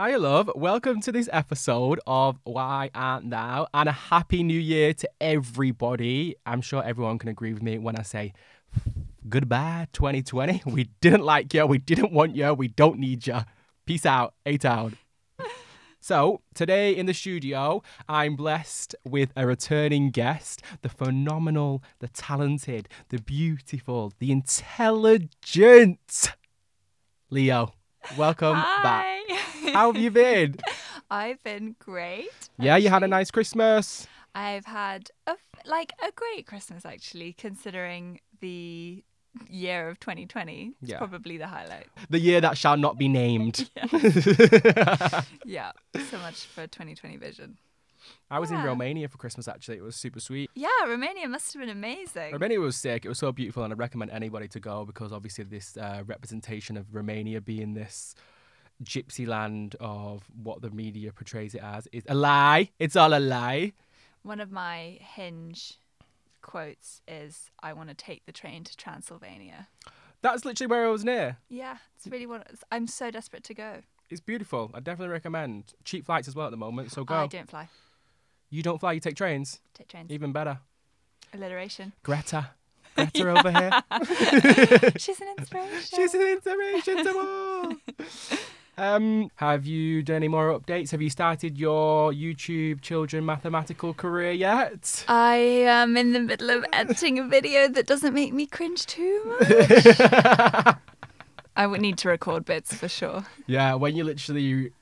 Hiya, love. Welcome to this episode of Why Aren't Thou? And a happy new year to everybody. I'm sure everyone can agree with me when I say goodbye, 2020. We didn't like you. We didn't want you. We don't need you. Peace out. A-town. So, today in the studio, I'm blessed with a returning guest, the phenomenal, the talented, the beautiful, the intelligent Leo. Welcome back. How have you been? I've been great. Yeah, actually. You had a nice Christmas. I've had a great Christmas, actually, considering the year of 2020. It's probably the highlight. The year that shall not be named. Yeah, so much for 2020 vision. I was in Romania for Christmas, actually. It was super sweet. Yeah, Romania must have been amazing. Romania was sick. It was so beautiful, and I recommend anybody to go because obviously this representation of Romania being this gypsy land of what the media portrays it as is a lie. It's all a lie. One of my Hinge quotes is, I want to take the train to Transylvania. That's literally where I was near. Yeah, it's really what I'm so desperate to go. It's beautiful. I definitely recommend. Cheap flights as well at the moment, so go. I don't fly. You don't fly, you take trains? Take trains. Even better. Alliteration. Greta over here. She's an inspiration. She's an inspiration to all. Have you done any more updates? Have you started your YouTube children mathematical career yet? I am in the middle of editing a video that doesn't make me cringe too much. I would need to record bits for sure. Yeah, when I'm listening to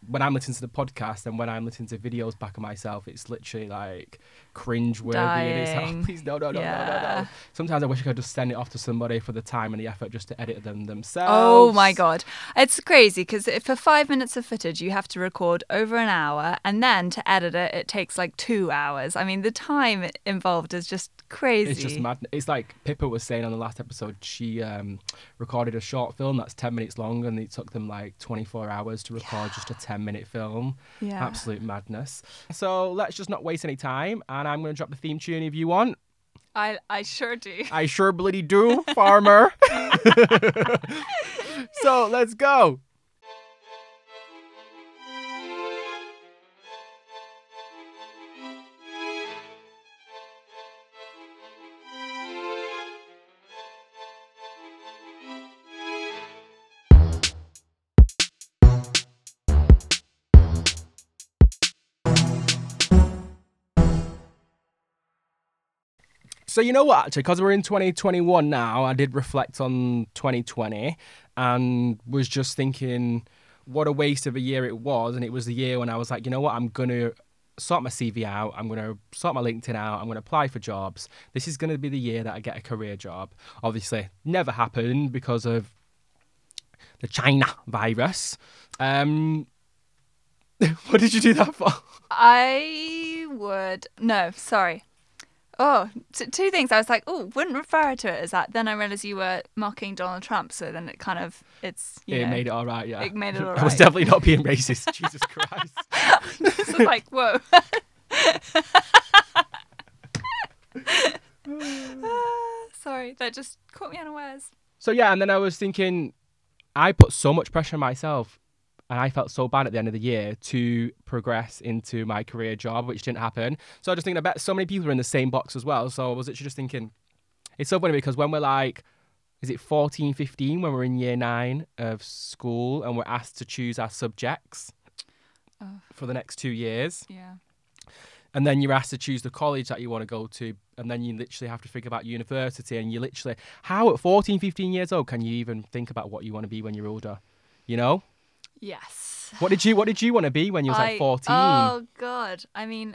the podcast and when I'm listening to videos back of myself, it's literally like cringe-worthy. And it's like, oh, please, no. Sometimes I wish I could just send it off to somebody for the time and the effort just to edit them themselves. Oh my God. It's crazy because for 5 minutes of footage, you have to record over an hour, and then to edit it, it takes like 2 hours. I mean, the time involved is just crazy. It's just mad. It's like Pippa was saying on the last episode, she recorded a short film that's 10 minutes long, and it took them like 24 hours to record just a 10-minute film. Yeah. Absolute madness. So let's just not waste any time, and I'm going to drop the theme tune if you want. I sure do. I sure bloody do, farmer. So let's go. So you know what, actually, because we're in 2021 now, I did reflect on 2020 and was just thinking what a waste of a year it was. And it was the year when I was like, you know what, I'm going to sort my CV out. I'm going to sort my LinkedIn out. I'm going to apply for jobs. This is going to be the year that I get a career job. Obviously, never happened because of the China virus. What did you do that for? Oh, two things. I was like, oh, wouldn't refer to it as that. Then I realised you were mocking Donald Trump, so then it kind of, made it all right, yeah. It made it all right. I was definitely not being racist. Jesus Christ. This is like, whoa. Sorry, that just caught me unawares. So yeah, and then I was thinking, I put so much pressure on myself, and I felt so bad at the end of the year to progress into my career job, which didn't happen. So I was just thinking, I bet so many people are in the same box as well. So I was literally just thinking, it's so funny because when we're like, is it 14, 15, when we're in year 9 of school and we're asked to choose our subjects for the next 2 years. Yeah. And then you're asked to choose the college that you want to go to. And then you literally have to think about university. And you literally, how at 14, 15 years old can you even think about what you want to be when you're older? You know? Yes. What did you want to be when you was like 14? Oh God. I mean,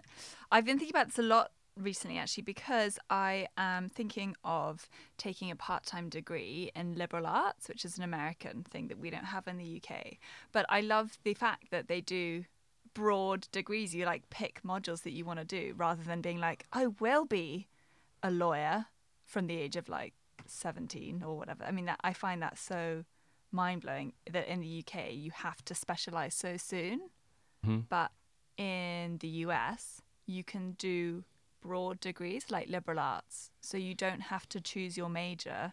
I've been thinking about this a lot recently, actually, because I am thinking of taking a part-time degree in liberal arts, which is an American thing that we don't have in the UK. But I love the fact that they do broad degrees. You like pick modules that you want to do rather than being like, I will be a lawyer from the age of like 17 or whatever. I mean, I find that so mind-blowing that in the UK you have to specialize so soon, but in the US you can do broad degrees like liberal arts, so you don't have to choose your major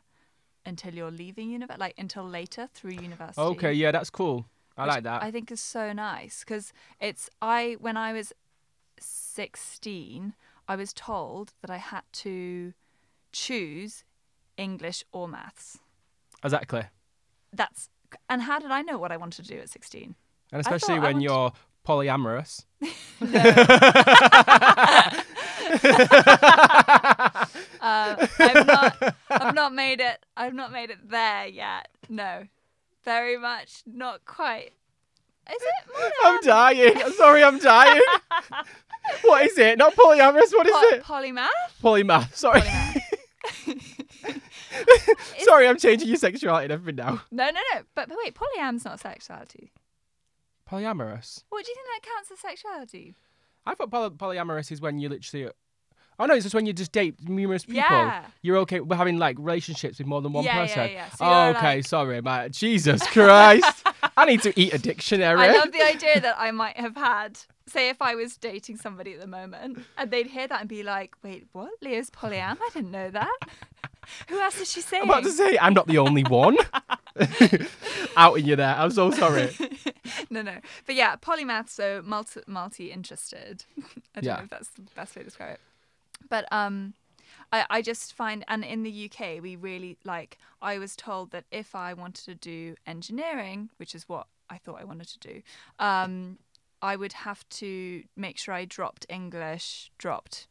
until you're leaving university, like until later through university. Okay, yeah, that's cool. I like that. I think is so nice, because it's when I was 16, I was told that I had to choose English or maths. Exactly. And how did I know what I wanted to do at 16? And especially when you're polyamorous. I've not made it there yet. No. Very much not quite. Is it? I'm dying. Sorry, I'm dying. What is it? Not polyamorous, what is it? Polymath? Polymath, sorry. Sorry, I'm changing your sexuality and everything now. No. But wait, polyam's not sexuality. Polyamorous? What, do you think that counts as sexuality? I thought polyamorous is when you literally... Oh, no, it's just when you just date numerous people. Yeah. You're okay with having, like, relationships with more than one person. Yeah. So sorry, mate. Jesus Christ. I need to eat a dictionary. I love the idea that I might have had, say, if I was dating somebody at the moment, and they'd hear that and be like, wait, what? Leo's polyam? I didn't know that. Who else did she say? I'm about to say, I'm not the only one. Outing you there. I'm so sorry. No. But yeah, polymath, so multi-interested. I don't know if that's the best way to describe it. But I just find, and in the UK, we really, like, I was told that if I wanted to do engineering, which is what I thought I wanted to do, I would have to make sure I dropped English, dropped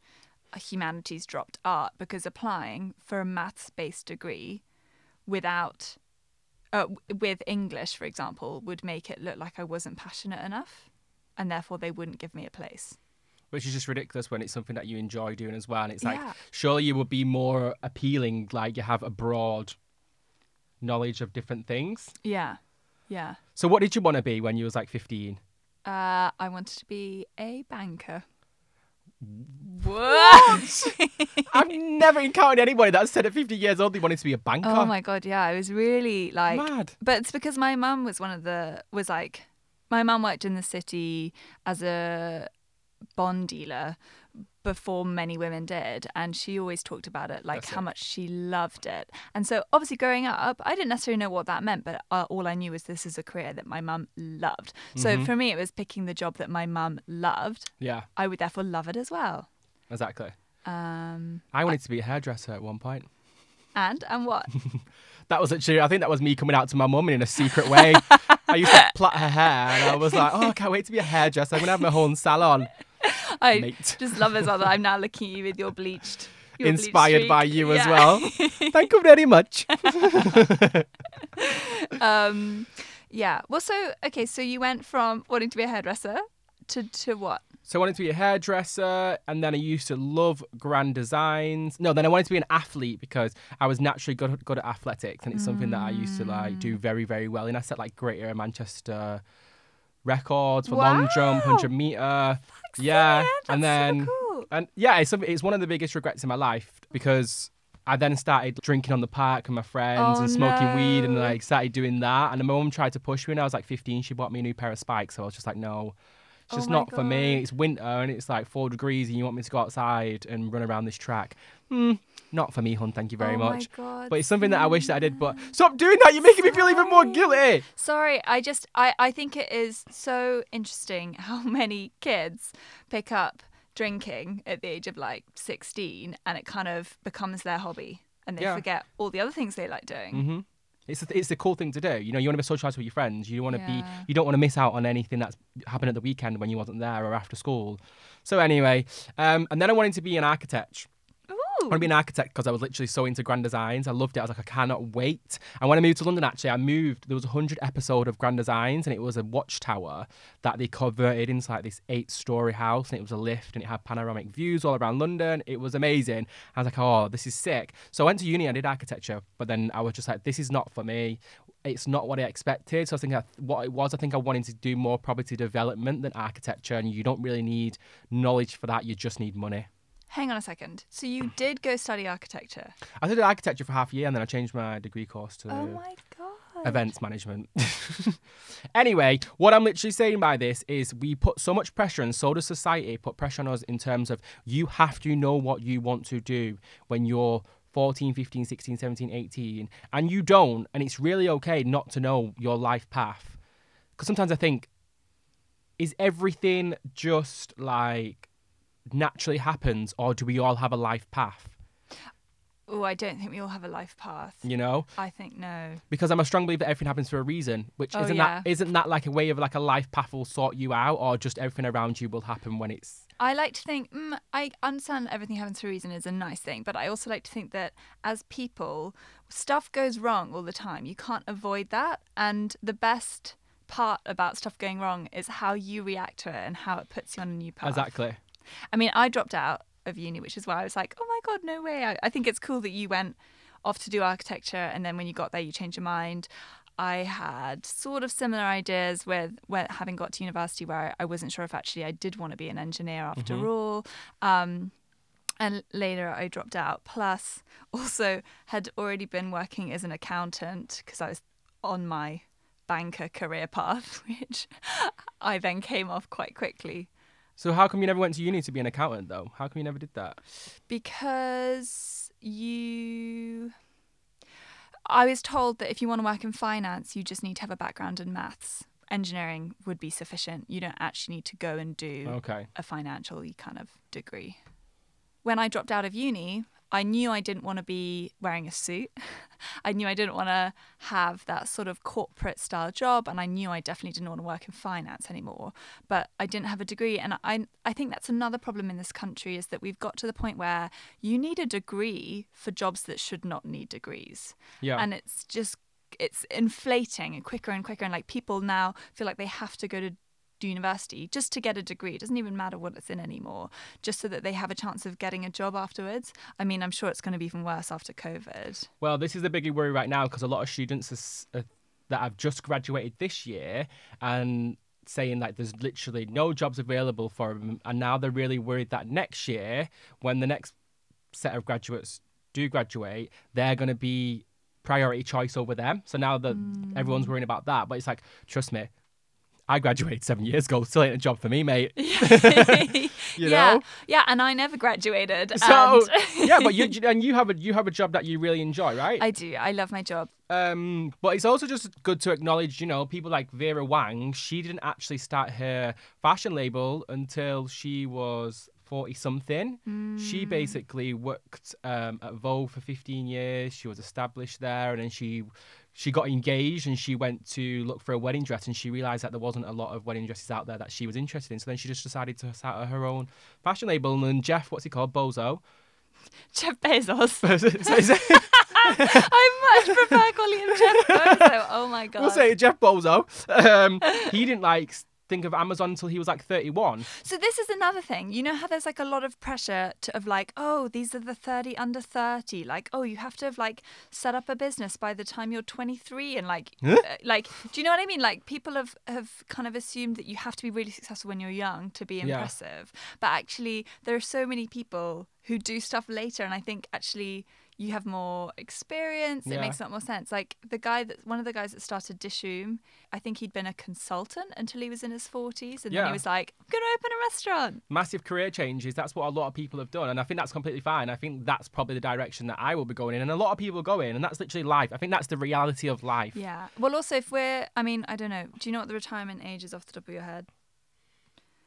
humanities, dropped art, because applying for a maths-based degree with English, for example, would make it look like I wasn't passionate enough, and therefore they wouldn't give me a place. Which is just ridiculous when it's something that you enjoy doing as well. And it's like, surely you would be more appealing, like you have a broad knowledge of different things. Yeah. So what did you want to be when you was like 15? I wanted to be a banker. What? I've never encountered anybody that said at 50 years old they wanted to be a banker. Oh my God, yeah. I was really like... Mad. But it's because my mum was my mum worked in the city as a... bond dealer before many women did, and she always talked about it, like how much she loved it. And so obviously growing up I didn't necessarily know what that meant, but all I knew was this is a career that my mum loved. So for me it was picking the job that my mum loved. Yeah, I would therefore love it as well. Exactly. I wanted to be a hairdresser at one point. And what? That was actually, I think that was me coming out to my mum in a secret way. I used to plait her hair and I was like, oh, I can't wait to be a hairdresser. I'm going to have my own salon. Just love it, that I'm now looking at you with your bleached inspired bleached by you as well. Thank you very much. Yeah. Well, so you went from wanting to be a hairdresser to what? So I wanted to be a hairdresser, and then I used to love Grand Designs. No, then I wanted to be an athlete because I was naturally good at athletics, and it's something that I used to like do very, very well. And I set like Greater Manchester records for long jump, 100 meter. Yeah, and then so cool. And yeah, it's one of the biggest regrets in my life, because I then started drinking on the park with my friends and smoking weed, and like started doing that. And my mum tried to push me, and I was like 15. She bought me a new pair of spikes, so I was just like, no. It's just not for me. It's winter and it's like 4 degrees and you want me to go outside and run around this track. Not for me, hon. Thank you very much. My God. But it's something that I wish that I did. But stop doing that. You're making me feel even more guilty. Sorry. I think it is so interesting how many kids pick up drinking at the age of like 16 and it kind of becomes their hobby and they forget all the other things they like doing. Mm-hmm. It's the cool thing to do. You know, you want to be socialised with your friends. You want to be. You don't want to miss out on anything that's happened at the weekend when you wasn't there or after school. So anyway, and then I wanted to be an architect. Ooh. I want to be an architect because I was literally so into Grand Designs. I loved it. I was like, I cannot wait. And when I moved to London, actually, there was 100 episode of Grand Designs, and it was a watchtower that they converted into like this 8-story house, and it was a lift, and it had panoramic views all around London. It was amazing. I was like, oh, this is sick. So I went to uni, I did architecture, but then I was just like, this is not for me. It's not what I expected. So I think I wanted to do more property development than architecture, and you don't really need knowledge for that. You just need money. Hang on a second. So you did go study architecture? I did architecture for half a year and then I changed my degree course to events management. Anyway, what I'm literally saying by this is we put so much pressure, and so does society put pressure on us in terms of you have to know what you want to do when you're 14, 15, 16, 17, 18, and you don't, and it's really okay not to know your life path. Because sometimes I think, is everything just like naturally happens, or do we all have a life path? Oh, I don't think we all have a life path. You know? I think no. Because I'm a strong believer that everything happens for a reason, which isn't that like a way of like a life path will sort you out, or just everything around you will happen when it's... I like to think, I understand everything happens for a reason is a nice thing, but I also like to think that as people, stuff goes wrong all the time. You can't avoid that. And the best part about stuff going wrong is how you react to it and how it puts you on a new path. Exactly. I mean, I dropped out of uni, which is why I was like, oh my God, no way. I think it's cool that you went off to do architecture and then when you got there you changed your mind. I had sort of similar ideas with having got to university, where I wasn't sure if actually I did want to be an engineer after all. And later I dropped out, plus also had already been working as an accountant because I was on my banker career path, which I then came off quite quickly. So how come you never went to uni to be an accountant, though? How come you never did that? Because I was told that if you want to work in finance, you just need to have a background in maths. Engineering would be sufficient. You don't actually need to go and do a financial kind of degree. When I dropped out of uni, I knew I didn't want to be wearing a suit. I knew I didn't want to have that sort of corporate style job. And I knew I definitely didn't want to work in finance anymore. But I didn't have a degree. And I think that's another problem in this country, is that we've got to the point where you need a degree for jobs that should not need degrees. Yeah. And it's inflating quicker and quicker. And like people now feel like they have to go to university just to get a degree. It doesn't even matter what it's in anymore, just so that they have a chance of getting a job afterwards. I mean, I'm sure it's going to be even worse after COVID. Well, this is the big worry right now, because a lot of students that have just graduated this year and saying like there's literally no jobs available for them, and now they're really worried that next year, when the next set of graduates do graduate, they're going to be priority choice over them. So now that everyone's worrying about that, but it's like, trust me, I graduated 7 years ago. Still ain't a job for me, mate. you know? Yeah, and I never graduated. So yeah, but you have a job that you really enjoy, right? I do. I love my job. But it's also just good to acknowledge, you know, people like Vera Wang. She didn't actually start her fashion label until she was 40-something. She basically worked at Vogue for 15 years. She was established there, and then she got engaged and she went to look for a wedding dress, and she realised that there wasn't a lot of wedding dresses out there that she was interested in. So then she just decided to start her own fashion label. And then Jeff, what's he called? Jeff Bezos. I much prefer calling him Jeff Bozo. Oh my God. We'll say Jeff Bozo. He didn't like think of Amazon until he was like 31. So this is another thing. You know how there's like a lot of pressure of like, oh, these are the 30 under 30. Like, oh, you have to have like set up a business by the time you're 23. And like, do you know what I mean? Like people have kind of assumed that you have to be really successful when you're young to be impressive. Yeah. But actually there are so many people who do stuff later. And I think actually you have more experience. Yeah. It makes a lot more sense. Like one of the guys that started Dishoom, I think he'd been a consultant until he was in his 40s. And then he was like, I'm going to open a restaurant. Massive career changes. That's what a lot of people have done. And I think that's completely fine. I think that's probably the direction that I will be going in. And a lot of people go in. And that's literally life. I think that's the reality of life. Yeah. Well, also I don't know. Do you know what the retirement age is off the top of your head?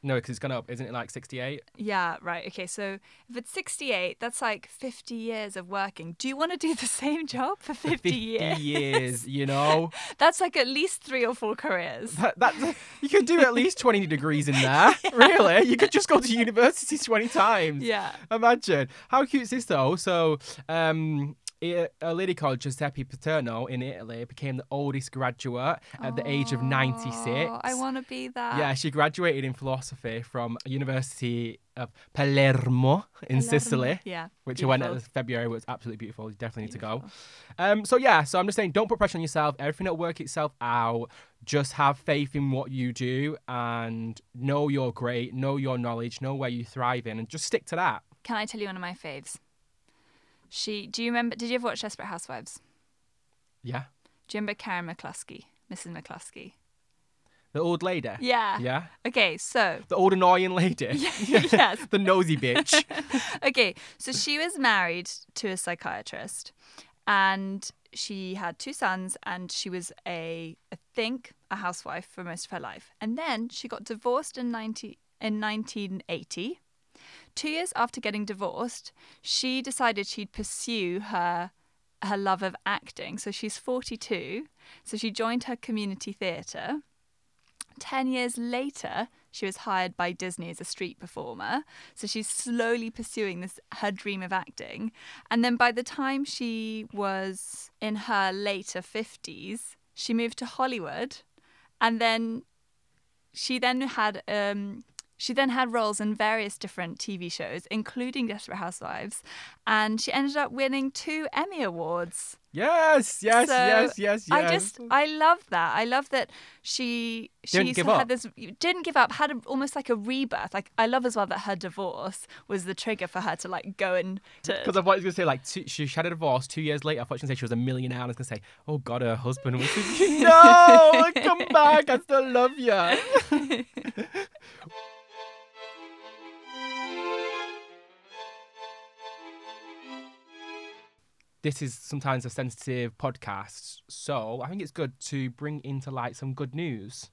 No, because it's gone up. Isn't it like 68? Yeah, right. Okay, so if it's 68, that's like 50 years of working. Do you want to do the same job for 50 years? 50 years, you know? That's like at least 3 or 4 careers. You could do at least 20 degrees in there, really. You could just go to university 20 times. Yeah. Imagine. How cute is this, though? So a lady called Giuseppe Paterno in Italy became the oldest graduate at the age of 96. I want to be that. Yeah, she graduated in philosophy from University of Palermo in Sicily. Yeah, which I went in February. Was absolutely beautiful. You definitely need to go. So I'm just saying, don't put pressure on yourself. Everything will work itself out. Just have faith in what you do and know you're great. Know your knowledge. Know where you thrive in, and just stick to that. Can I tell you one of my faves? Do you remember? Did you ever watch Desperate Housewives? Yeah. Do you remember Karen McCluskey, Mrs. McCluskey? The old lady? Yeah. Yeah. Okay, so. The old annoying lady? Yes. The nosy bitch. Okay, so she was married to a psychiatrist And she had two sons, and she was a housewife for most of her life. And then she got divorced in 1980. 2 years after getting divorced, she decided she'd pursue her love of acting. So she's 42. So she joined her community theatre. 10 years later, she was hired by Disney as a street performer. So she's slowly pursuing her dream of acting. And then by the time she was in her later 50s, she moved to Hollywood. And then she then had roles in various different TV shows, including Desperate Housewives, and she ended up winning 2 Emmy Awards. Yes. I love that. I love that she didn't give up, had almost like a rebirth. Like, I love as well that her divorce was the trigger for her to like go and... Because I was going to say, like, she had a divorce 2 years later. I thought she was going to say she was a millionaire. I was going to say, oh God, her husband was... No, come back. I still love you. This is sometimes a sensitive podcast, so I think it's good to bring into light some good news.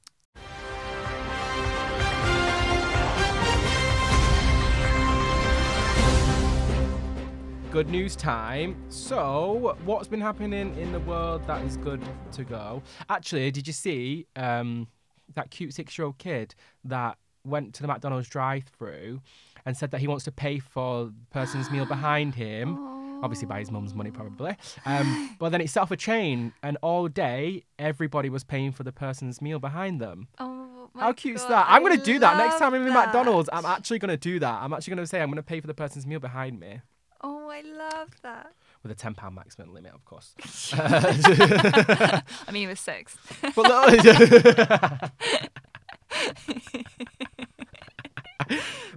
Good news time. So, what's been happening in the world that is good to go? Actually, did you see that cute 6-year-old kid that went to the McDonald's drive-thru and said that he wants to pay for the person's meal behind him? Aww. Obviously by his mum's money, probably. But then it set off a chain, and all day, everybody was paying for the person's meal behind them. Oh, my God. How cute is that? I'm going to do that. Next time I'm in McDonald's, I'm actually going to do that. I'm actually going to say I'm going to pay for the person's meal behind me. Oh, I love that. With a £10 maximum limit, of course. I mean, it was 6.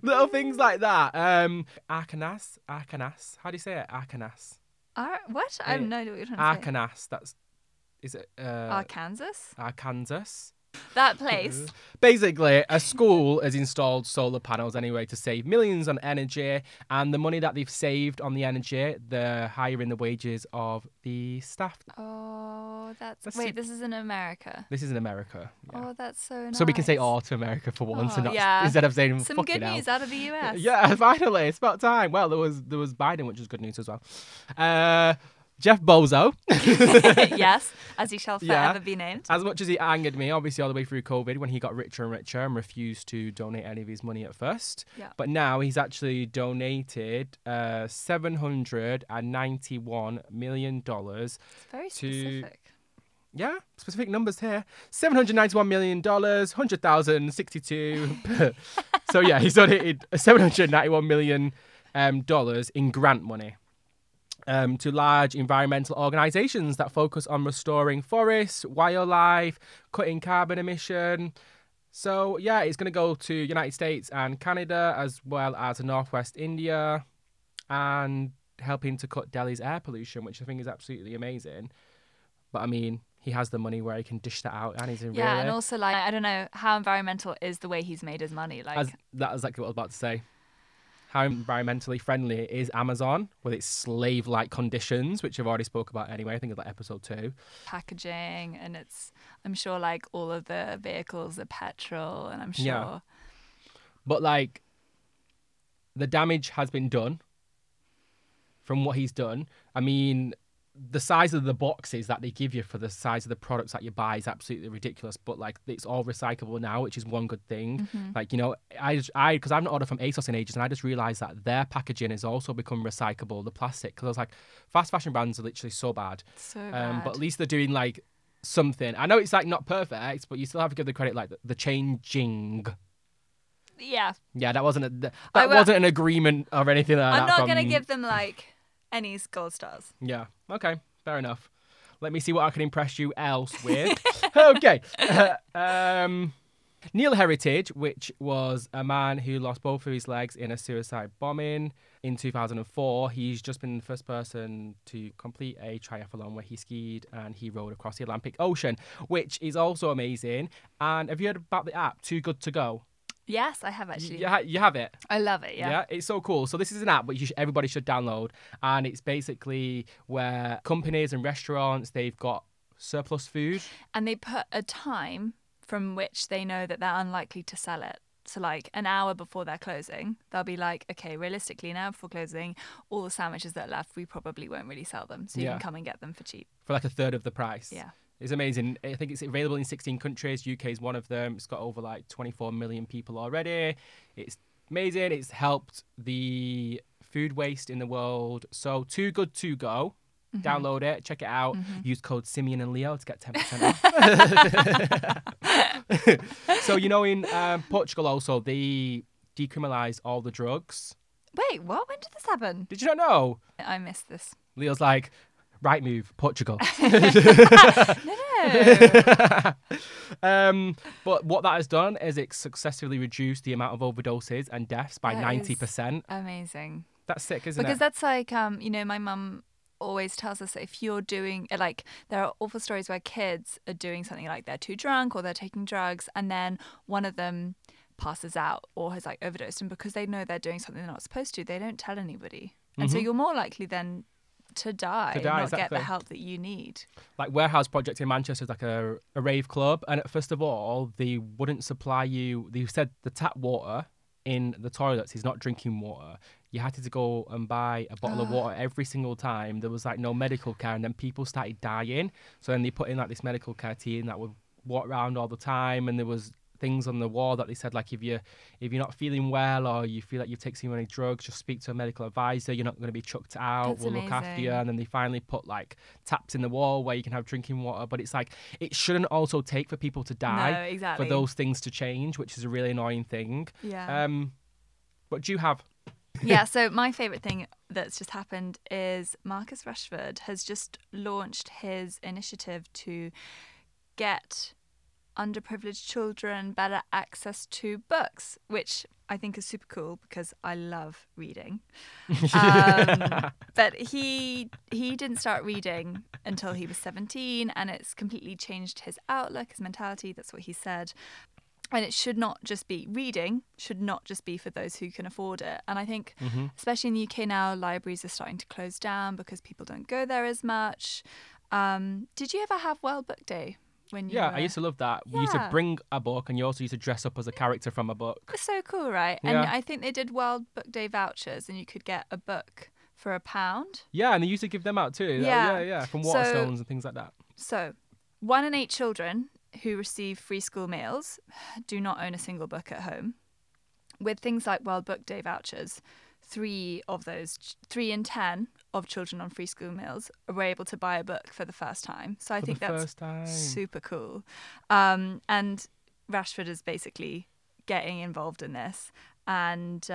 Little things like that. Arcanas. How do you say it? Arcanas. What? I have no idea what you're trying to say. Arcanas. Arkansas. That place. Basically, a school has installed solar panels anyway to save millions on energy, and the money that they've saved on the energy, they're hiring the wages of the staff. Oh, this is in America. This is in America. Yeah. Oh, that's so nice. So we can say "oh" to America for once, instead of saying "fucking hell." Some good news out of the US. Yeah, finally, it's about time. Well, there was Biden, which was good news as well. Jeff Bozo. Yes, as he shall forever be named. As much as he angered me, obviously, all the way through COVID, when he got richer and richer and refused to donate any of his money at first. Yeah. But now he's actually donated $791 million. It's very specific. Yeah, specific numbers here. $791 million, 100,062. So, yeah, he's donated $791 million in grant money. To large environmental organisations that focus on restoring forests, wildlife, cutting carbon emission. So, yeah, it's going to go to United States and Canada, as well as Northwest India, and helping to cut Delhi's air pollution, which I think is absolutely amazing. But, I mean, he has the money where he can dish that out, and he's in real life. And also, like, I don't know, how environmental is the way he's made his money? That was exactly what I was about to say. How environmentally friendly is Amazon with its slave-like conditions, which I've already spoke about anyway. I think it's like episode 2. Packaging, and I'm sure like all of the vehicles are petrol, and I'm sure. Yeah. But like the damage has been done from what he's done. I mean, the size of the boxes that they give you for the size of the products that you buy is absolutely ridiculous, but like it's all recyclable now, which is one good thing. Mm-hmm. Like, you know, I because I've not ordered from ASOS in ages, and I just realized that their packaging has also become recyclable, the plastic, because I was like, fast fashion brands are literally so bad. But at least they're doing like something. I know it's like not perfect, but you still have to give the credit, like the changing. Yeah, that wasn't wasn't an agreement or anything like that. I'm not gonna give them like any gold stars. Yeah. Okay. Fair enough. Let me see what I can impress you else with. Okay. Neil Heritage, which was a man who lost both of his legs in a suicide bombing in 2004. He's just been the first person to complete a triathlon where he skied and he rowed across the Atlantic Ocean, which is also amazing. And have you heard about the app Too Good to Go? Yes, I have actually. Yeah, you have it. I love it. Yeah. Yeah, it's so cool. So this is an app which everybody should download, and it's basically where companies and restaurants, they've got surplus food, and they put a time from which they know that they're unlikely to sell it. So like an hour before they're closing, they'll be like, okay, realistically, an hour before closing, all the sandwiches that are left, we probably won't really sell them. So you can come and get them for cheap. For like a third of the price. Yeah. It's amazing. I think it's available in 16 countries. UK is one of them. It's got over like 24 million people already. It's amazing. It's helped the food waste in the world. So Too Good To Go. Mm-hmm. Download it, check it out. Mm-hmm. Use code Simeon and Leo to get 10% off. So, you know, in Portugal also, they decriminalised all the drugs. Wait, what? When did this happen? Did you not know? I missed this. Leo's like, right move, Portugal. No. But what that has done is it successfully reduced the amount of overdoses and deaths by 90%. Amazing. That's sick, isn't it? Because that's like, you know, my mum always tells us that if you're doing, like, there are awful stories where kids are doing something like they're too drunk or they're taking drugs, and then one of them passes out or has like overdosed, and because they know they're doing something they're not supposed to, they don't tell anybody, and so you're more likely then to die, not get the help that you need. Like Warehouse Project in Manchester is like a rave club, and first of all, they wouldn't supply you, they said the tap water in the toilets is not drinking water. You had to go and buy a bottle of water every single time. There was like no medical care, and then people started dying. So then they put in like this medical care team that would walk around all the time, and there was things on the wall that they said, like, if you're not feeling well or you feel like you've taken too many drugs, just speak to a medical advisor. You're not going to be chucked out. That's amazing. We'll look after you. And then they finally put like taps in the wall where you can have drinking water. But it's like, it shouldn't also take for people to die. No, exactly. For those things to change, which is a really annoying thing. Yeah. What do you have? Yeah, so my favourite thing that's just happened is Marcus Rashford has just launched his initiative to get underprivileged children better access to books, which I think is super cool because I love reading. But he didn't start reading until he was 17, and it's completely changed his outlook, his mentality. That's what he said. And it should not just be reading, should not just be for those who can afford it. And I think, especially in the UK now, libraries are starting to close down because people don't go there as much. Did you ever have World Book Day? When you I used to love that. Yeah. You used to bring a book, and you also used to dress up as a character from a book. It's so cool, right? Yeah. And I think they did World Book Day vouchers, and you could get a book for £1. Yeah, and they used to give them out too. Yeah. From Waterstones and things like that. So 1 in 8 children who receive free school meals do not own a single book at home. With things like World Book Day vouchers, 3 in 10 of children on free school meals were able to buy a book for the first time. So I think that's super cool. And Rashford is basically getting involved in this. And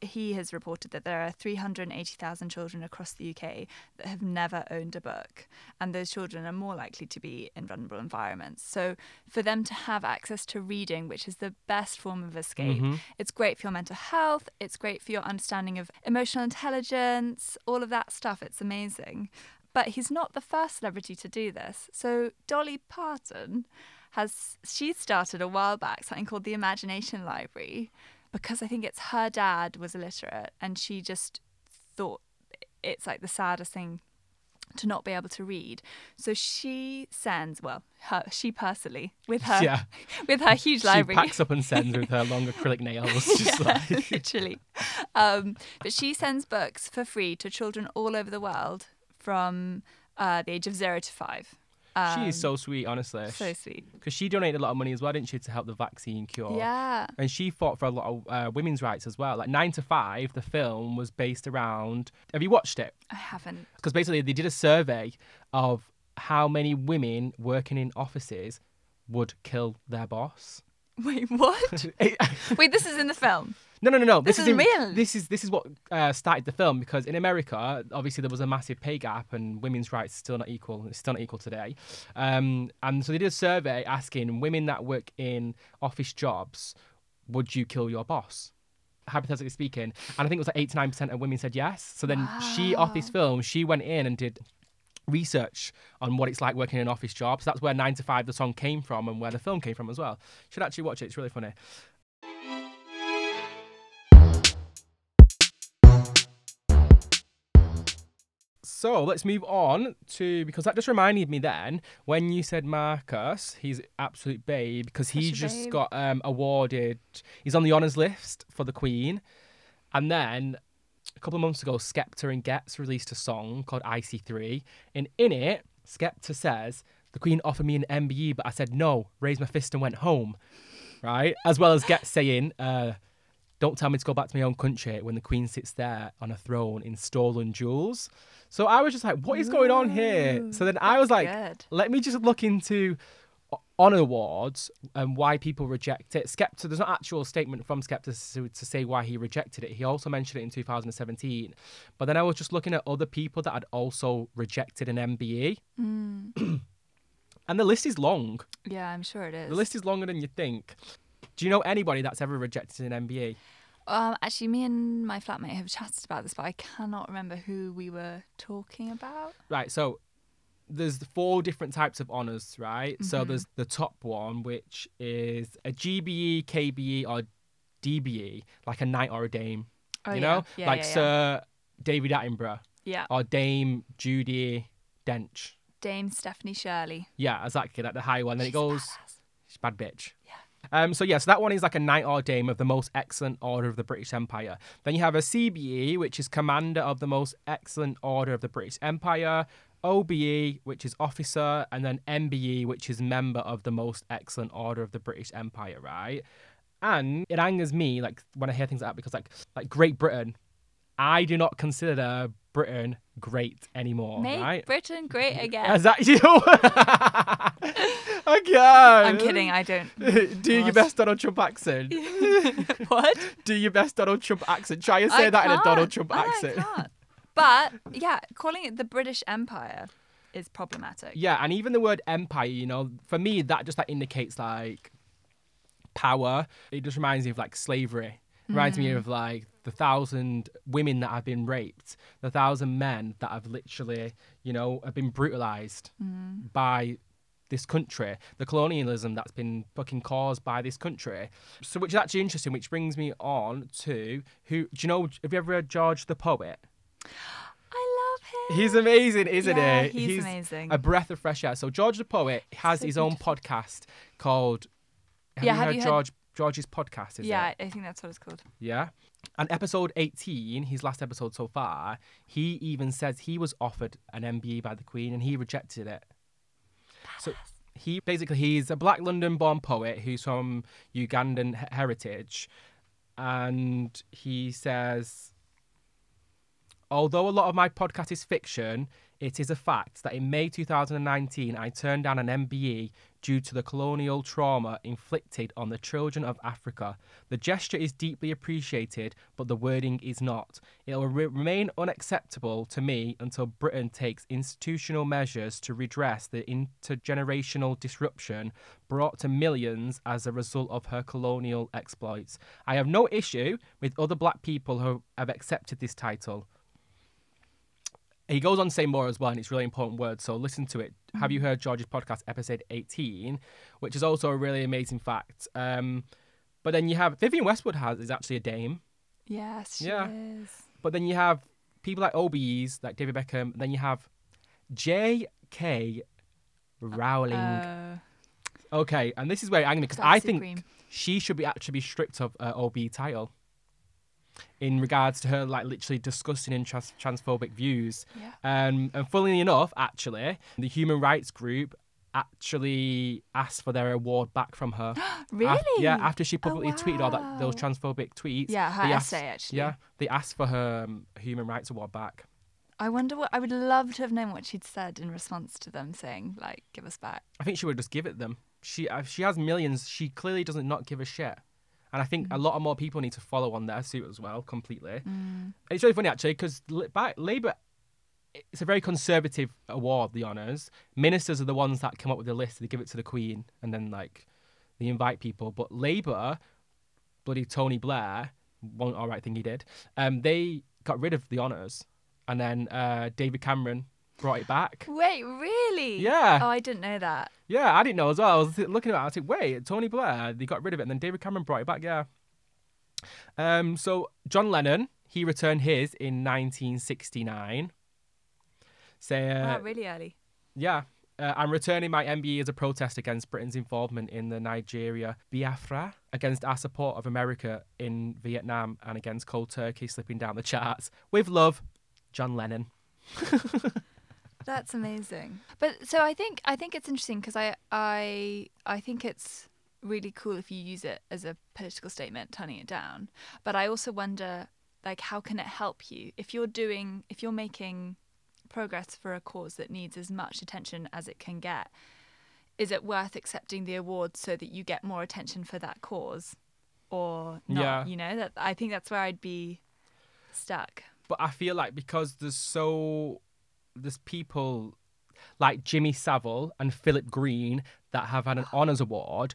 he has reported that there are 380,000 children across the UK that have never owned a book, and those children are more likely to be in vulnerable environments. So for them to have access to reading, which is the best form of escape, it's great for your mental health, it's great for your understanding of emotional intelligence, all of that stuff. It's amazing. But he's not the first celebrity to do this. So Dolly Parton she started a while back something called the Imagination Library, because I think it's her dad was illiterate, and she just thought it's like the saddest thing to not be able to read. So she sends, she personally, with her huge library. She packs up and sends with her long acrylic nails. Literally. But she sends books for free to children all over the world from the age of 0 to 5. She is so sweet, honestly. So sweet. Because she donated a lot of money as well, didn't she, to help the vaccine cure? Yeah. And she fought for a lot of women's rights as well. Like 9 to 5, the film was based around... Have you watched it? I haven't. Because basically they did a survey of how many women working in offices would kill their boss. Wait, what? Wait, this is in the film? No. This is real. This is what started the film, because in America, obviously, there was a massive pay gap, and women's rights are still not equal. It's still not equal today. And so they did a survey asking women that work in office jobs, would you kill your boss? Hypothetically speaking. And I think it was like 89% of women said yes. So then she, off this film, she went in and did research on what it's like working in an office job. So that's where 9 to 5, the song, came from, and where the film came from as well. You should actually watch it. It's really funny. So let's move on to, because that just reminded me then, when you said Marcus, he's absolute babe, because he just got awarded, he's on the honours list for the Queen. And then a couple of months ago, Skepta and Getz released a song called IC3. And in it, Skepta says, the Queen offered me an MBE, but I said no, raised my fist and went home. Right? As well as Getz saying, don't tell me to go back to my own country when the Queen sits there on a throne in stolen jewels. So I was just like, what is going on here? So then I was like, good. Let me just look into honour awards and why people reject it. Skepta, there's not an actual statement from Skepta to say why he rejected it. He also mentioned it in 2017. But then I was just looking at other people that had also rejected an MBE. Mm. And the list is long. Yeah, I'm sure it is. The list is longer than you think. Do you know anybody that's ever rejected an MBE? Actually, me and my flatmate have chatted about this, but I cannot remember who we were talking about. Right, so there's four different types of honours, right? Mm-hmm. So there's the top one, which is a GBE, KBE, or DBE, like a knight or a dame. Oh, you know? Yeah, like Sir David Attenborough. Yeah. Or Dame Judi Dench. Dame Stephanie Shirley. Yeah, exactly. Like the high one. Then it goes, she's a bad bitch. Yeah. So that one is like a knight or dame of the most excellent order of the British Empire. Then you have a CBE, which is commander of the most excellent order of the British Empire, OBE, which is officer, and then MBE, which is member of the most excellent order of the British Empire, right? And it angers me, like, when I hear things like that, because like Great Britain, I do not consider Britain great anymore. Make right? Britain great again. Is that you? Okay. I'm kidding. I don't. Do your best Donald Trump accent. What? Do your best Donald Trump accent. Try and say I that can't. In a Donald Trump accent. I can't. But yeah, calling it the British Empire is problematic. Yeah, and even the word empire, you know, for me that just like indicates like power. It just reminds me of like slavery. Reminds me of like the 1,000 women that have been raped, the 1,000 men that have literally, you know, have been brutalized by this country, the colonialism that's been fucking caused by this country. So, which is actually interesting, which brings me on to who, do you know, have you ever read George the Poet? I love him. He's amazing, isn't he? He's amazing. A breath of fresh air. So George the Poet has his own podcast called, George's podcast, is it? Yeah, I think that's what it's called. Yeah. And episode 18, his last episode so far, he even says he was offered an MBE by the Queen and he rejected it. So he's a black London-born poet who's from Ugandan heritage. And he says, although a lot of my podcast is fiction, it is a fact that in May 2019, I turned down an MBE due to the colonial trauma inflicted on the children of Africa. The gesture is deeply appreciated, but the wording is not. It will remain unacceptable to me until Britain takes institutional measures to redress the intergenerational disruption brought to millions as a result of her colonial exploits. I have no issue with other black people who have accepted this title. He goes on to say more as well, and it's really important words, so listen to it. Have you heard George's podcast, episode 18, which is also a really amazing fact. But then you have Vivian Westwood is actually a dame. Yes, she is. But then you have people like OBEs, like David Beckham. Then you have J.K. Rowling. Okay, and this is where I'm going to, because I think she should be stripped of an OBE title. In regards to her, like, literally disgusting and transphobic views. Yeah. And funnily enough, actually, the human rights group actually asked for their award back from her. Really? After she publicly tweeted all those transphobic tweets. Yeah, her essay, actually. Yeah, they asked for her human rights award back. I wonder what... I would love to have known what she'd said in response to them saying, like, give us back. I think she would just give it them. She has millions. She clearly doesn't not give a shit. And I think a lot of more people need to follow on their suit as well, completely. Mm. It's really funny, actually, because Labour, it's a very conservative award, the honours. Ministers are the ones that come up with the list. They give it to the Queen and then, like, they invite people. But Labour, bloody Tony Blair, one all right thing he did, they got rid of the honours. And then David Cameron brought it back. Wait, really? Yeah. Oh, I didn't know that. Yeah, I didn't know as well. I was looking at it, I was like, wait, Tony Blair, they got rid of it, and then David Cameron brought it back, yeah. So John Lennon, he returned his in 1969. say... wow, really early. Yeah. I'm returning my MBE as a protest against Britain's involvement in the Nigeria Biafra, against our support of America in Vietnam, and against cold turkey slipping down the charts. With love, John Lennon. That's amazing. But so I think it's interesting because I think it's really cool if you use it as a political statement, turning it down. But I also wonder, like, how can it help you if you're making progress for a cause that needs as much attention as it can get? Is it worth accepting the award so that you get more attention for that cause or not? Yeah. You know, that I think that's where I'd be stuck. But I feel like because there's people like Jimmy Savile and Philip Green that have had an honours award,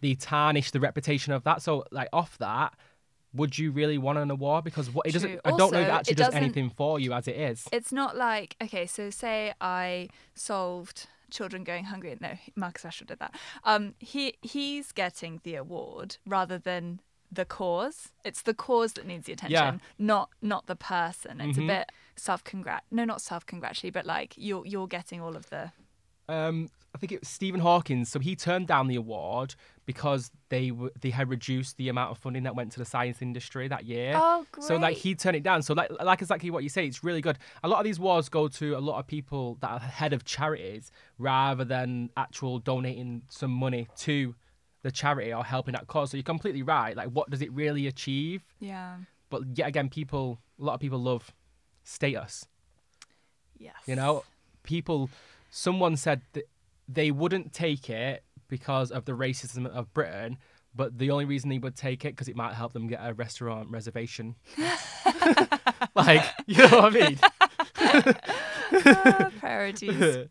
they tarnish the reputation of that. So like off that, would you really want an award? Because what it doesn't, true. I don't also know if it actually does anything for you as it is. It's not like, okay, so say I solved children going hungry. No, Marcus Rashford did that. He's getting the award rather than the cause. It's the cause that needs the attention, not the person. It's a bit not self-congratulatory, but like you're getting all of the... I think it was Stephen Hawking. So he turned down the award because they had reduced the amount of funding that went to the science industry that year. Oh, great. So like he turned it down. So like exactly what you say, it's really good. A lot of these awards go to a lot of people that are head of charities rather than actual donating some money to the charity or helping that cause. So you're completely right. Like, what does it really achieve? Yeah. But yet again, a lot of people love status. Yes. You know, people. Someone said that they wouldn't take it because of the racism of Britain, but the only reason they would take it because it might help them get a restaurant reservation. Like, you know what I mean? Priorities.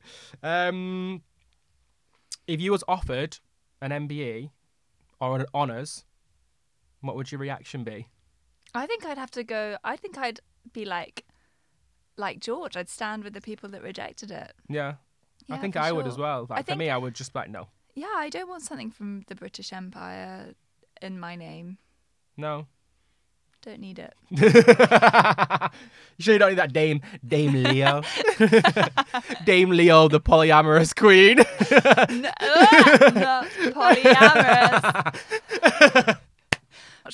If you was offered an MBE or an honours, what would your reaction be? I'd be like George. I'd stand with the people that rejected it. Yeah. Yeah, I think I would as well. Like, for me, I would just be like, no. Yeah, I don't want something from the British Empire in my name. No. Don't need it. You sure you don't need that Dame Leo? Dame Leo, the polyamorous queen. No, polyamorous.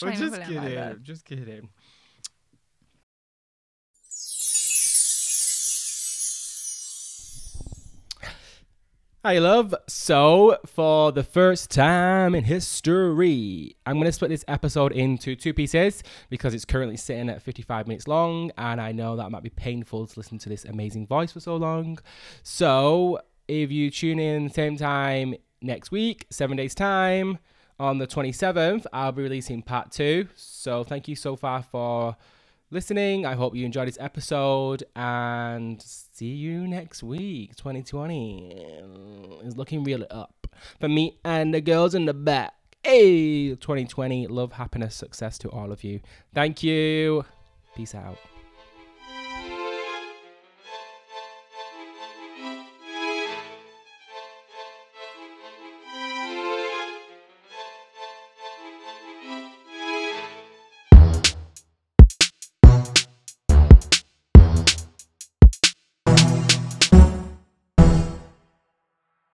I'm just kidding. Hi, love. So, for the first time in history, I'm going to split this episode into two pieces because it's currently sitting at 55 minutes long, and I know that might be painful to listen to this amazing voice for so long. So, if you tune in same time next week, 7 days time, on the 27th, I'll be releasing part 2. So, thank you so far for listening. I hope you enjoyed this episode and see you next week. 2020 is looking really up for me and the girls in the back. Hey, 2020, love, happiness, success to all of you. Thank you. Peace out.